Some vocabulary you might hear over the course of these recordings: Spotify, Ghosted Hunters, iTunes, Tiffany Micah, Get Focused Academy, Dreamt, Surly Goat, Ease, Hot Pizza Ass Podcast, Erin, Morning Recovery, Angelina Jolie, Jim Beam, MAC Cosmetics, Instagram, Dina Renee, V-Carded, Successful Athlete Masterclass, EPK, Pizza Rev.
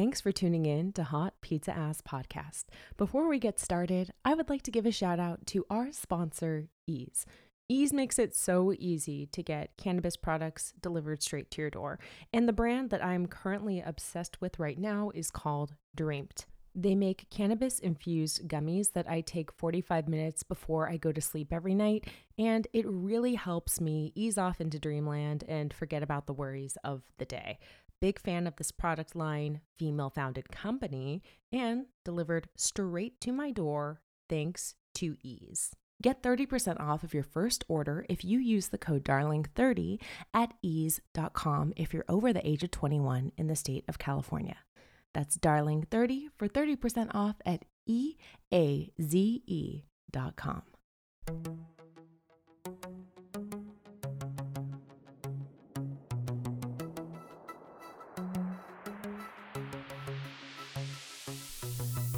Thanks for tuning in to Hot Pizza Ass Podcast. Before we get started, I would like to give a shout out to our sponsor, Ease. Ease makes it so easy to get cannabis products delivered straight to your door. And the brand that I'm currently obsessed with right now is called Dreamt. They make cannabis-infused gummies that I take 45 minutes before I go to sleep every night, and it really helps me ease off into dreamland and forget about the worries of the day. Big fan of this product line, female-founded company, and delivered straight to my door thanks to Ease. Get 30% off of your first order if you use the code DARLING30 at ease.com if you're over the age of 21 in the state of California. That's DARLING30 for 30% off at eaze.com.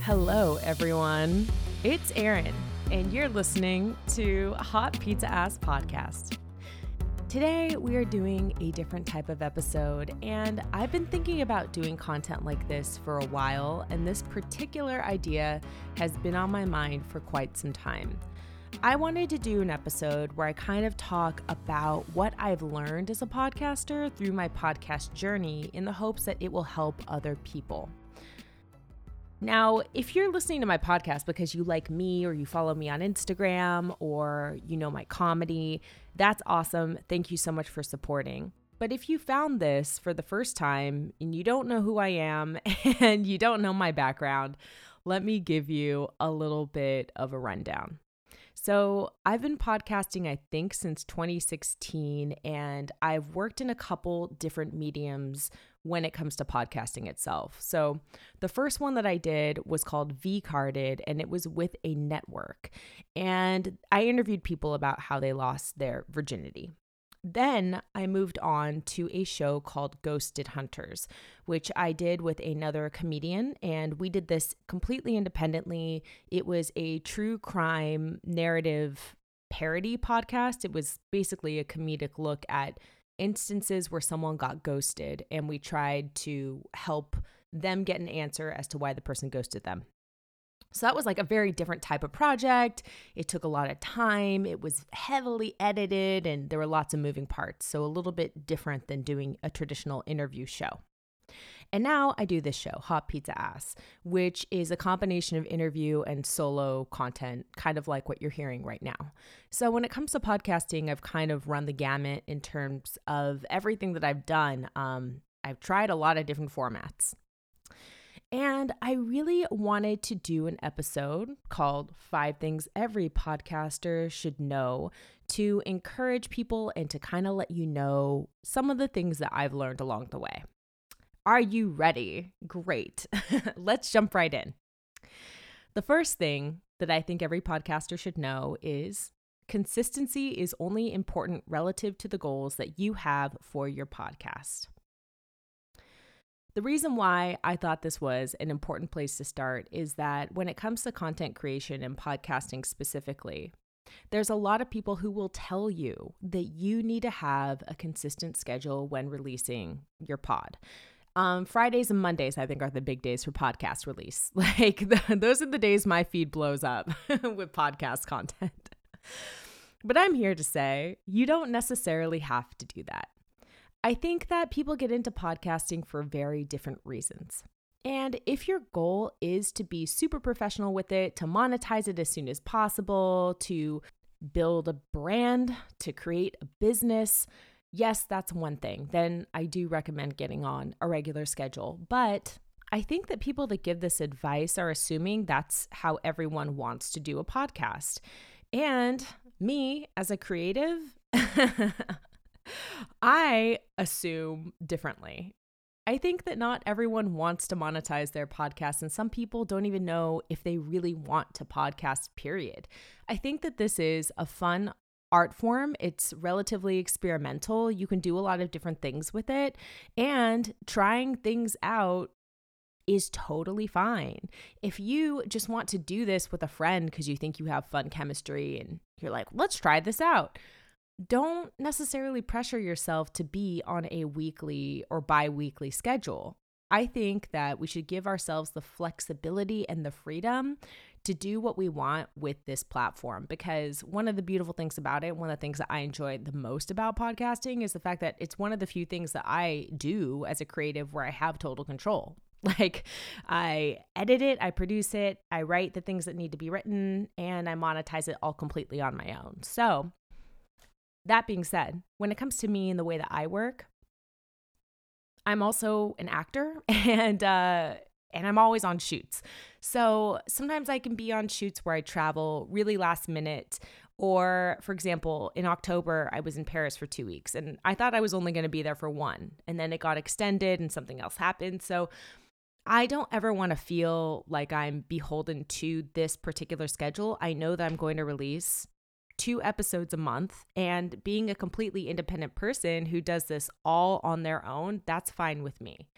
Hello, everyone. It's Erin, and you're listening to Hot Pizza Ass Podcast. Today, we are doing a different type of episode, and I've been thinking about doing content like this for a while, and this particular idea has been on my mind for quite some time. I wanted to do an episode where I kind of talk about what I've learned as a podcaster through my podcast journey in the hopes that it will help other people. Now, if you're listening to my podcast because you like me or you follow me on Instagram or you know my comedy, that's awesome. Thank you so much for supporting. But if you found this for the first time and you don't know who I am and you don't know my background, let me give you a little bit of a rundown. So I've been podcasting, I think, since 2016, and I've worked in a couple different mediums when it comes to podcasting itself. So the first one that I did was called V-Carded, and it was with a network. And I interviewed people about how they lost their virginity. Then I moved on to a show called Ghosted Hunters, which I did with another comedian, and we did this completely independently. It was a true crime narrative parody podcast. It was basically a comedic look at instances where someone got ghosted, and we tried to help them get an answer as to why the person ghosted them. So that was like a very different type of project. It took a lot of time. It was heavily edited, and there were lots of moving parts. So a little bit different than doing a traditional interview show. And now I do this show, Hot Pizza Ass, which is a combination of interview and solo content, kind of like what you're hearing right now. So when it comes to podcasting, I've kind of run the gamut in terms of everything that I've done. I've tried a lot of different formats. And I really wanted to do an episode called 5 Things Every Podcaster Should Know to encourage people and to kind of let you know some of the things that I've learned along the way. Are you ready? Great. Let's jump right in. The first thing that I think every podcaster should know is consistency is only important relative to the goals that you have for your podcast. The reason why I thought this was an important place to start is that when it comes to content creation and podcasting specifically, there's a lot of people who will tell you that you need to have a consistent schedule when releasing your pod. Fridays and Mondays, I think, are the big days for podcast release. Like those are the days my feed blows up with podcast content. But I'm here to say you don't necessarily have to do that. I think that people get into podcasting for very different reasons. And if your goal is to be super professional with it, to monetize it as soon as possible, to build a brand, to create a business, yes, that's one thing. Then I do recommend getting on a regular schedule. But I think that people that give this advice are assuming that's how everyone wants to do a podcast. And me, as a creative, I assume differently. I think that not everyone wants to monetize their podcast, and some people don't even know if they really want to podcast, period. I think that this is a fun art form. It's relatively experimental. You can do a lot of different things with it, and trying things out is totally fine. If you just want to do this with a friend because you think you have fun chemistry and you're like, let's try this out. Don't necessarily pressure yourself to be on a weekly or bi-weekly schedule. I think that we should give ourselves the flexibility and the freedom to do what we want with this platform, because one of the beautiful things about it, one of the things that I enjoy the most about podcasting is the fact that it's one of the few things that I do as a creative where I have total control. Like, I edit it, I produce it, I write the things that need to be written, and I monetize it all completely on my own. So that being said, when it comes to me and the way that I work, I'm also an actor, and I'm always on shoots. So sometimes I can be on shoots where I travel really last minute, or for example, in October, I was in Paris for 2 weeks and I thought I was only going to be there for one, and then it got extended and something else happened. So I don't ever want to feel like I'm beholden to this particular schedule. I know that I'm going to release 2 episodes a month, and being a completely independent person who does this all on their own, that's fine with me.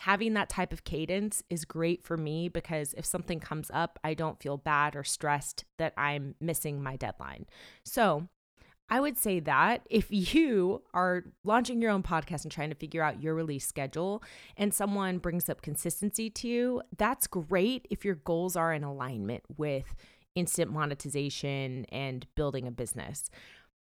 Having that type of cadence is great for me because if something comes up, I don't feel bad or stressed that I'm missing my deadline. So I would say that if you are launching your own podcast and trying to figure out your release schedule and someone brings up consistency to you, that's great if your goals are in alignment with instant monetization and building a business.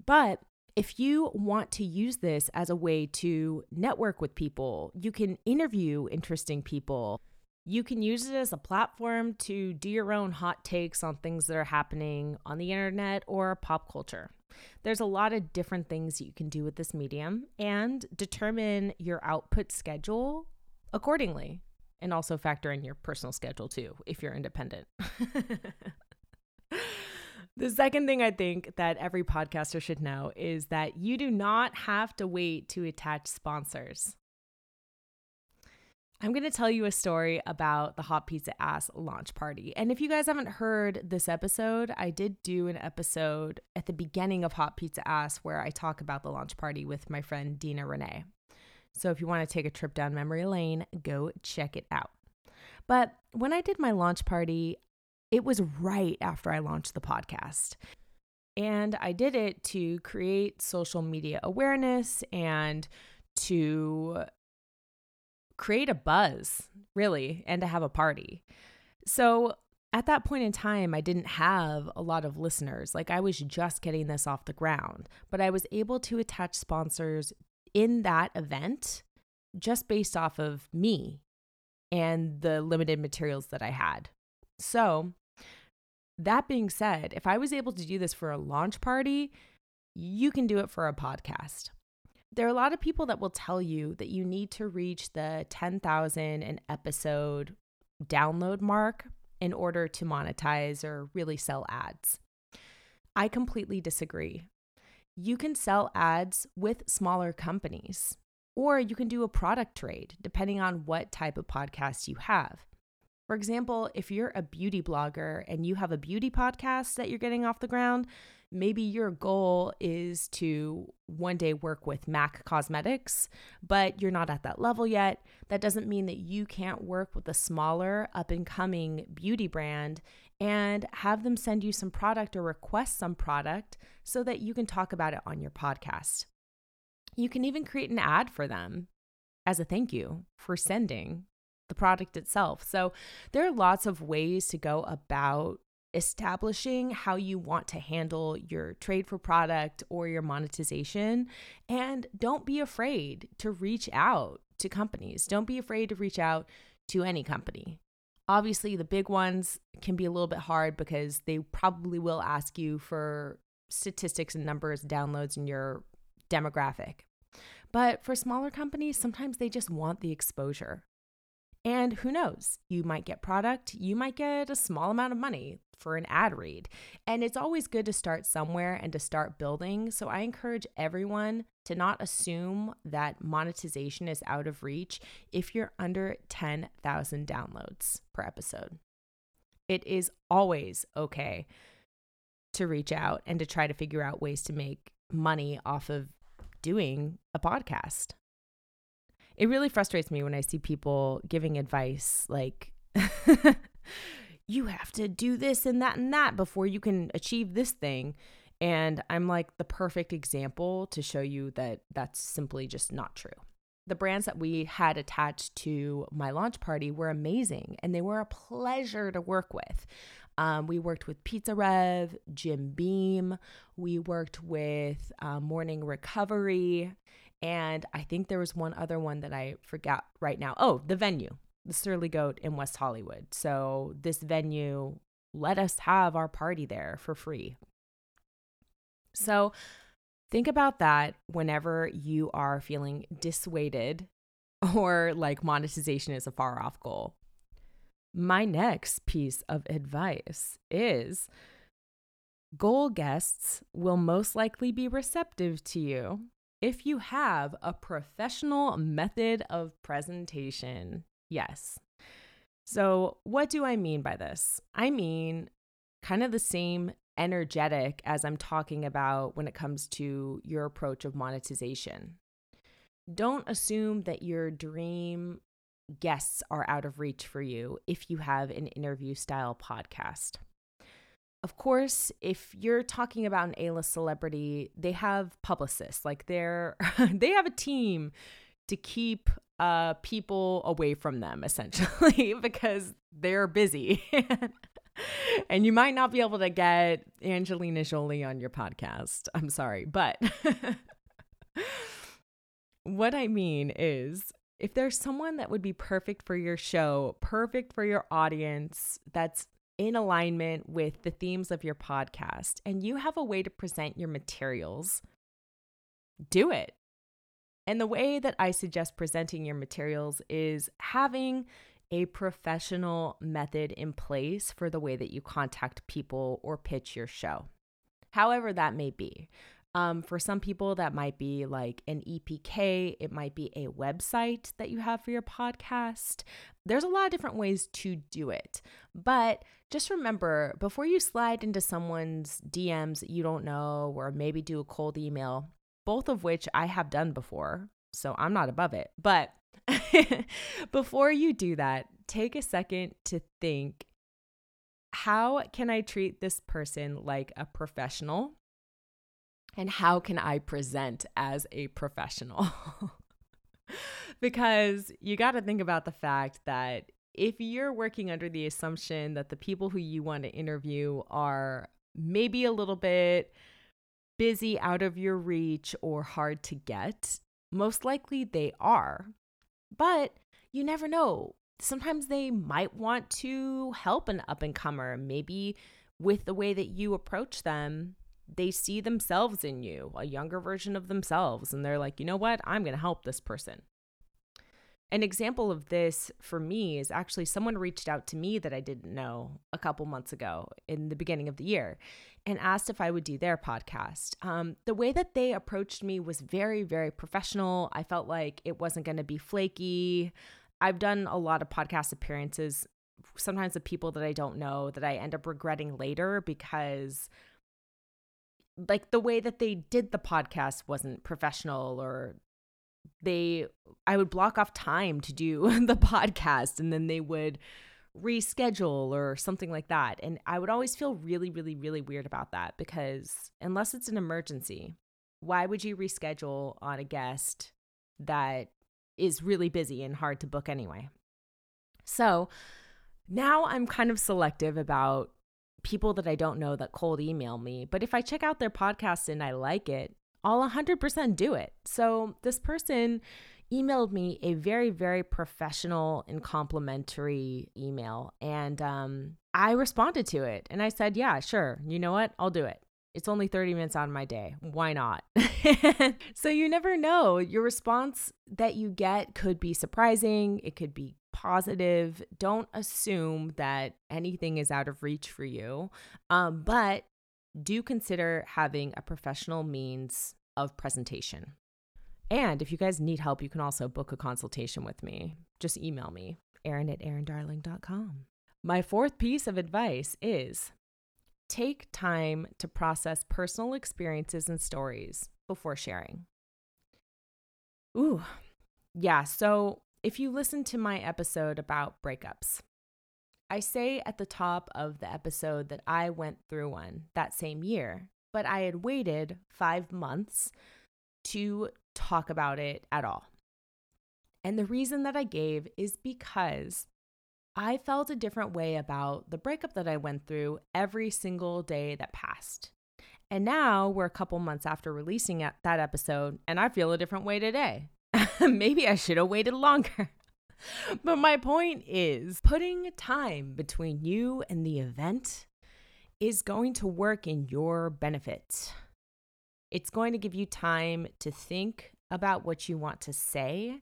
But if you want to use this as a way to network with people, you can interview interesting people. You can use it as a platform to do your own hot takes on things that are happening on the internet or pop culture. There's a lot of different things that you can do with this medium, and determine your output schedule accordingly, and also factor in your personal schedule too if you're independent. The second thing I think that every podcaster should know is that you do not have to wait to attach sponsors. I'm going to tell you a story about the Hot Pizza Ass launch party. And if you guys haven't heard this episode, I did do an episode at the beginning of Hot Pizza Ass where I talk about the launch party with my friend Dina Renee. So if you want to take a trip down memory lane, go check it out. But when I did my launch party, it was right after I launched the podcast, and I did it to create social media awareness and to create a buzz, really, and to have a party. So at that point in time, I didn't have a lot of listeners. Like, I was just getting this off the ground, but I was able to attach sponsors in that event just based off of me and the limited materials that I had. So that being said, if I was able to do this for a launch party, you can do it for a podcast. There are a lot of people that will tell you that you need to reach the 10,000 an episode download mark in order to monetize or really sell ads. I completely disagree. You can sell ads with smaller companies, or you can do a product trade depending on what type of podcast you have. For example, if you're a beauty blogger and you have a beauty podcast that you're getting off the ground, maybe your goal is to one day work with MAC Cosmetics, but you're not at that level yet. That doesn't mean that you can't work with a smaller up-and-coming beauty brand and have them send you some product or request some product so that you can talk about it on your podcast. You can even create an ad for them as a thank you for sending the product itself. So there are lots of ways to go about establishing how you want to handle your trade for product or your monetization. And don't be afraid to reach out to companies. Don't be afraid to reach out to any company. Obviously, the big ones can be a little bit hard because they probably will ask you for statistics and numbers, downloads, and your demographic. But for smaller companies, sometimes they just want the exposure. And who knows, you might get product, you might get a small amount of money for an ad read. And it's always good to start somewhere and to start building. So I encourage everyone to not assume that monetization is out of reach if you're under 10,000 downloads per episode. It is always okay to reach out and to try to figure out ways to make money off of doing a podcast. It really frustrates me when I see people giving advice like, you have to do this and that before you can achieve this thing. And I'm like the perfect example to show you that that's simply just not true. The brands that we had attached to my launch party were amazing, and they were a pleasure to work with. We worked with Pizza Rev, Jim Beam. We worked with Morning Recovery. And I think there was one other one that I forgot right now. Oh, the venue, the Surly Goat in West Hollywood. So this venue let us have our party there for free. So think about that whenever you are feeling dissuaded or like monetization is a far off goal. My next piece of advice is goal guests will most likely be receptive to you if you have a professional method of presentation. Yes. So what do I mean by this? I mean kind of the same energetic as I'm talking about when it comes to your approach of monetization. Don't assume that your dream guests are out of reach for you if you have an interview style podcast. Of course, if you're talking about an A-list celebrity, they have publicists, like they have a team to keep people away from them, essentially, because they're busy. And you might not be able to get Angelina Jolie on your podcast. I'm sorry, but what I mean is, if there's someone that would be perfect for your show, perfect for your audience, that's in alignment with the themes of your podcast, and you have a way to present your materials, do it. And the way that I suggest presenting your materials is having a professional method in place for the way that you contact people or pitch your show, however that may be. For some people, that might be like an EPK. It might be a website that you have for your podcast. There's a lot of different ways to do it. But just remember, before you slide into someone's DMs that you don't know, or maybe do a cold email, both of which I have done before, so I'm not above it. But before you do that, take a second to think, how can I treat this person like a professional? And how can I present as a professional? Because you got to think about the fact that if you're working under the assumption that the people who you want to interview are maybe a little bit busy, out of your reach, or hard to get, most likely they are. But you never know. Sometimes they might want to help an up-and-comer. Maybe with the way that you approach them, they see themselves in you, a younger version of themselves, and they're like, you know what? I'm going to help this person. An example of this for me is actually someone reached out to me that I didn't know a couple months ago in the beginning of the year and asked if I would do their podcast. The way that they approached me was very, very professional. I felt like it wasn't going to be flaky. I've done a lot of podcast appearances, sometimes with people that I don't know, that I end up regretting later because like the way that they did the podcast wasn't professional, or I would block off time to do the podcast and then they would reschedule or something like that. And I would always feel really, really, really weird about that because unless it's an emergency, why would you reschedule on a guest that is really busy and hard to book anyway? So now I'm kind of selective about people that I don't know that cold email me. But if I check out their podcast and I like it, I'll 100% do it. So this person emailed me a very, very professional and complimentary email. And I responded to it. And I said, yeah, sure. You know what? I'll do it. It's only 30 minutes out of my day. Why not? So you never know. Your response that you get could be surprising. It could be positive. Don't assume that anything is out of reach for you, but do consider having a professional means of presentation. And if you guys need help, you can also book a consultation with me. Just email me, erin@erindarling.com. My fourth piece of advice is take time to process personal experiences and stories before sharing. Ooh, yeah, so if you listen to my episode about breakups, I say at the top of the episode that I went through one that same year, but I had waited 5 months to talk about it at all. And the reason that I gave is because I felt a different way about the breakup that I went through every single day that passed. And now we're a couple months after releasing that episode, and I feel a different way today. Maybe I should have waited longer. But my point is, putting time between you and the event is going to work in your benefit. It's going to give you time to think about what you want to say.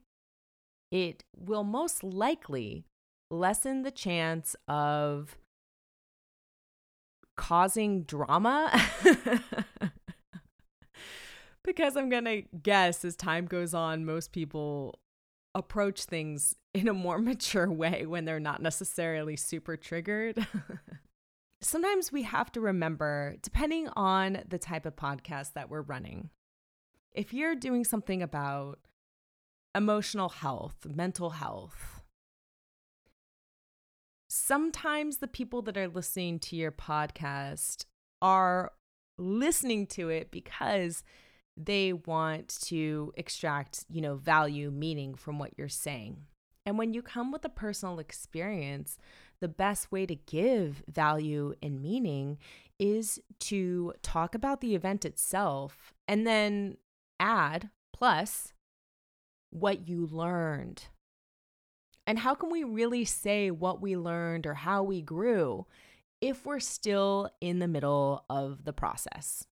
It will most likely lessen the chance of causing drama because I'm going to guess as time goes on, most people approach things in a more mature way when they're not necessarily super triggered. Sometimes we have to remember, depending on the type of podcast that we're running, if you're doing something about emotional health, mental health, sometimes the people that are listening to your podcast are listening to it because they want to extract, value, meaning from what you're saying. And when you come with a personal experience, the best way to give value and meaning is to talk about the event itself and then add plus what you learned. And how can we really say what we learned or how we grew if we're still in the middle of the process?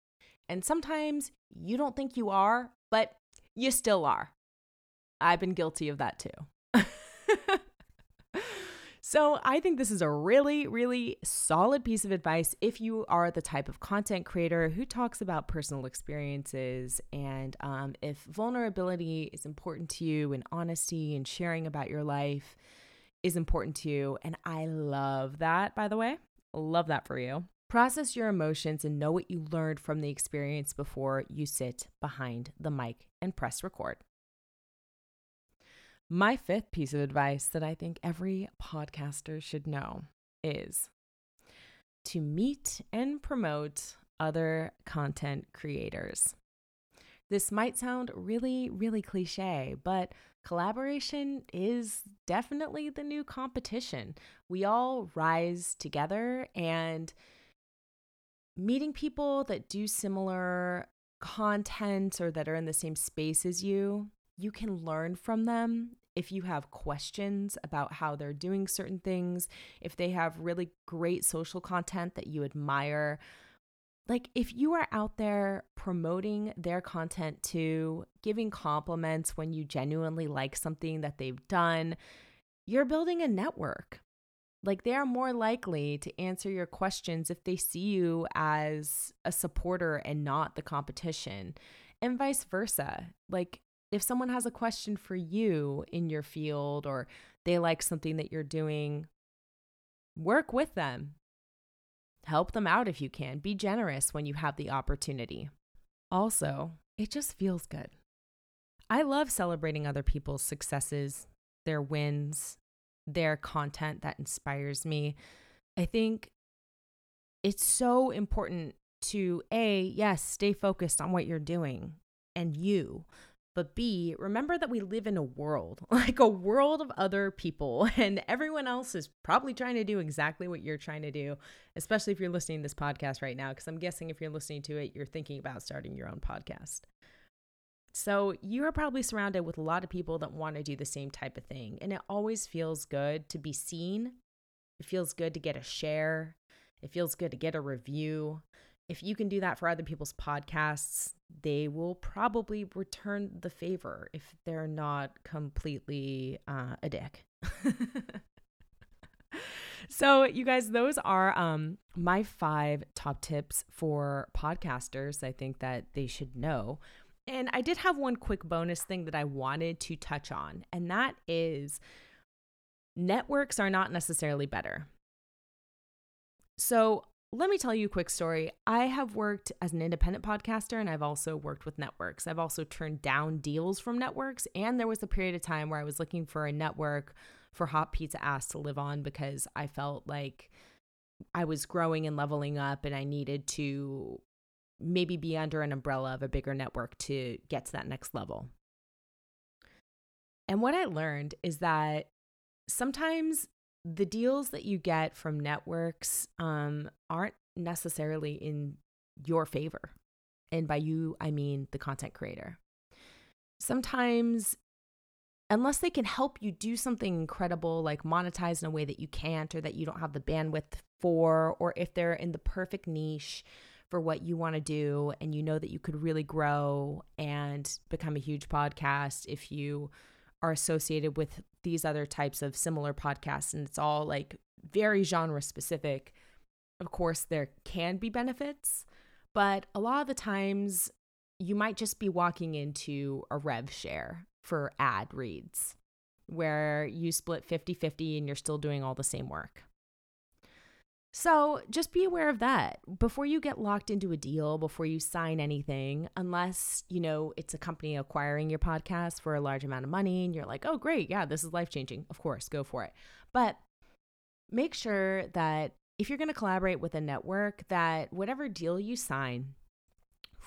And sometimes you don't think you are, but you still are. I've been guilty of that too. So I think this is a really, really solid piece of advice if you are the type of content creator who talks about personal experiences, and if vulnerability is important to you and honesty and sharing about your life is important to you. And I love that, by the way. Love that for you. Process your emotions and know what you learned from the experience before you sit behind the mic and press record. My fifth piece of advice that I think every podcaster should know is to meet and promote other content creators. This might sound really, really cliche, but collaboration is definitely the new competition. We all rise together, and meeting people that do similar content or that are in the same space as you, you can learn from them. If you have questions about how they're doing certain things, if they have really great social content that you admire, like if you are out there promoting their content too, giving compliments when you genuinely like something that they've done, you're building a network. Like they are more likely to answer your questions if they see you as a supporter and not the competition, and vice versa. Like if someone has a question for you in your field or they like something that you're doing, work with them. Help them out if you can. Be generous when you have the opportunity. Also, it just feels good. I love celebrating other people's successes, their wins, their content that inspires me. I think it's so important to A, yes, stay focused on what you're doing and you, but B, remember that we live in a world, like a world of other people, and everyone else is probably trying to do exactly what you're trying to do, especially if you're listening to this podcast right now, because I'm guessing if you're listening to it, you're thinking about starting your own podcast. So you are probably surrounded with a lot of people that want to do the same type of thing, and it always feels good to be seen. It feels good to get a share. It feels good to get a review. If you can do that for other people's podcasts, they will probably return the favor if they're not completely a dick. So you guys, those are my 5 top tips for podcasters I think that they should know. And I did have one quick bonus thing that I wanted to touch on, and that is networks are not necessarily better. So let me tell you a quick story. I have worked as an independent podcaster, and I've also worked with networks. I've also turned down deals from networks, and there was a period of time where I was looking for a network for Hot Pizza Ass to live on because I felt like I was growing and leveling up, and I needed to maybe be under an umbrella of a bigger network to get to that next level. And what I learned is that sometimes the deals that you get from networks aren't necessarily in your favor. And by you, I mean the content creator. Sometimes, unless they can help you do something incredible, like monetize in a way that you can't or that you don't have the bandwidth for, or if they're in the perfect niche for what you want to do and you know that you could really grow and become a huge podcast if you are associated with these other types of similar podcasts, and it's all like very genre specific, of course there can be benefits, but a lot of the times you might just be walking into a rev share for ad reads where you split 50-50 and you're still doing all the same work. So just be aware of that before you get locked into a deal, before you sign anything, unless, you know, it's a company acquiring your podcast for a large amount of money and you're like, oh, great. Yeah, this is life-changing. Of course, go for it. But make sure that if you're going to collaborate with a network, that whatever deal you sign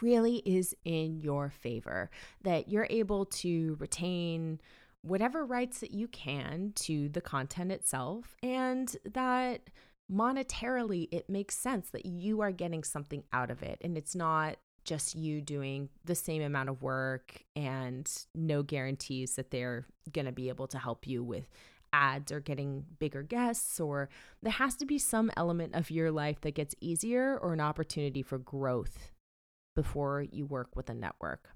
really is in your favor, that you're able to retain whatever rights that you can to the content itself, and that monetarily it makes sense that you are getting something out of it and it's not just you doing the same amount of work and no guarantees that they're going to be able to help you with ads or getting bigger guests. Or there has to be some element of your life that gets easier or an opportunity for growth before you work with a network,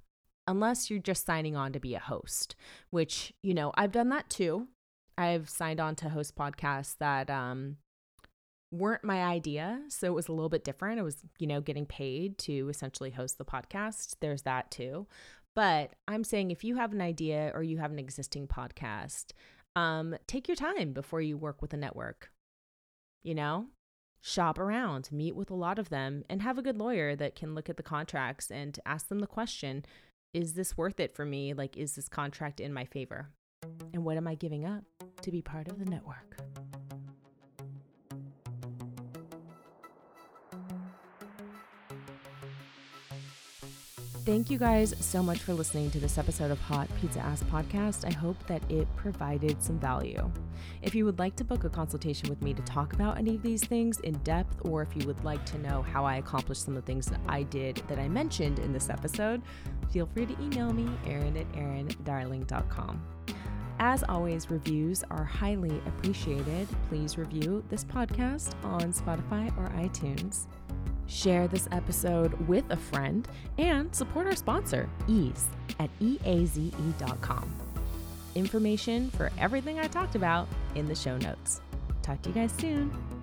unless you're just signing on to be a host, which, you know, I've done that too. I've signed on to host podcasts that weren't my idea, so it was a little bit different. I was, you know, getting paid to essentially host the podcast. There's that too. But I'm saying if you have an idea or you have an existing podcast, take your time before you work with a network. You know, shop around, meet with a lot of them, and have a good lawyer that can look at the contracts and ask them the question, is this worth it for me? Like, is this contract in my favor? And what am I giving up to be part of the network? Thank you guys so much for listening to this episode of Hot Pizza Ass Podcast. I hope that it provided some value. If you would like to book a consultation with me to talk about any of these things in depth, or if you would like to know how I accomplished some of the things that I did that I mentioned in this episode, feel free to email me, erin@erindarling.com. As always, reviews are highly appreciated. Please review this podcast on Spotify or iTunes. Share this episode with a friend and support our sponsor, Ease, at eaze.com. Information for everything I talked about in the show notes. Talk to you guys soon.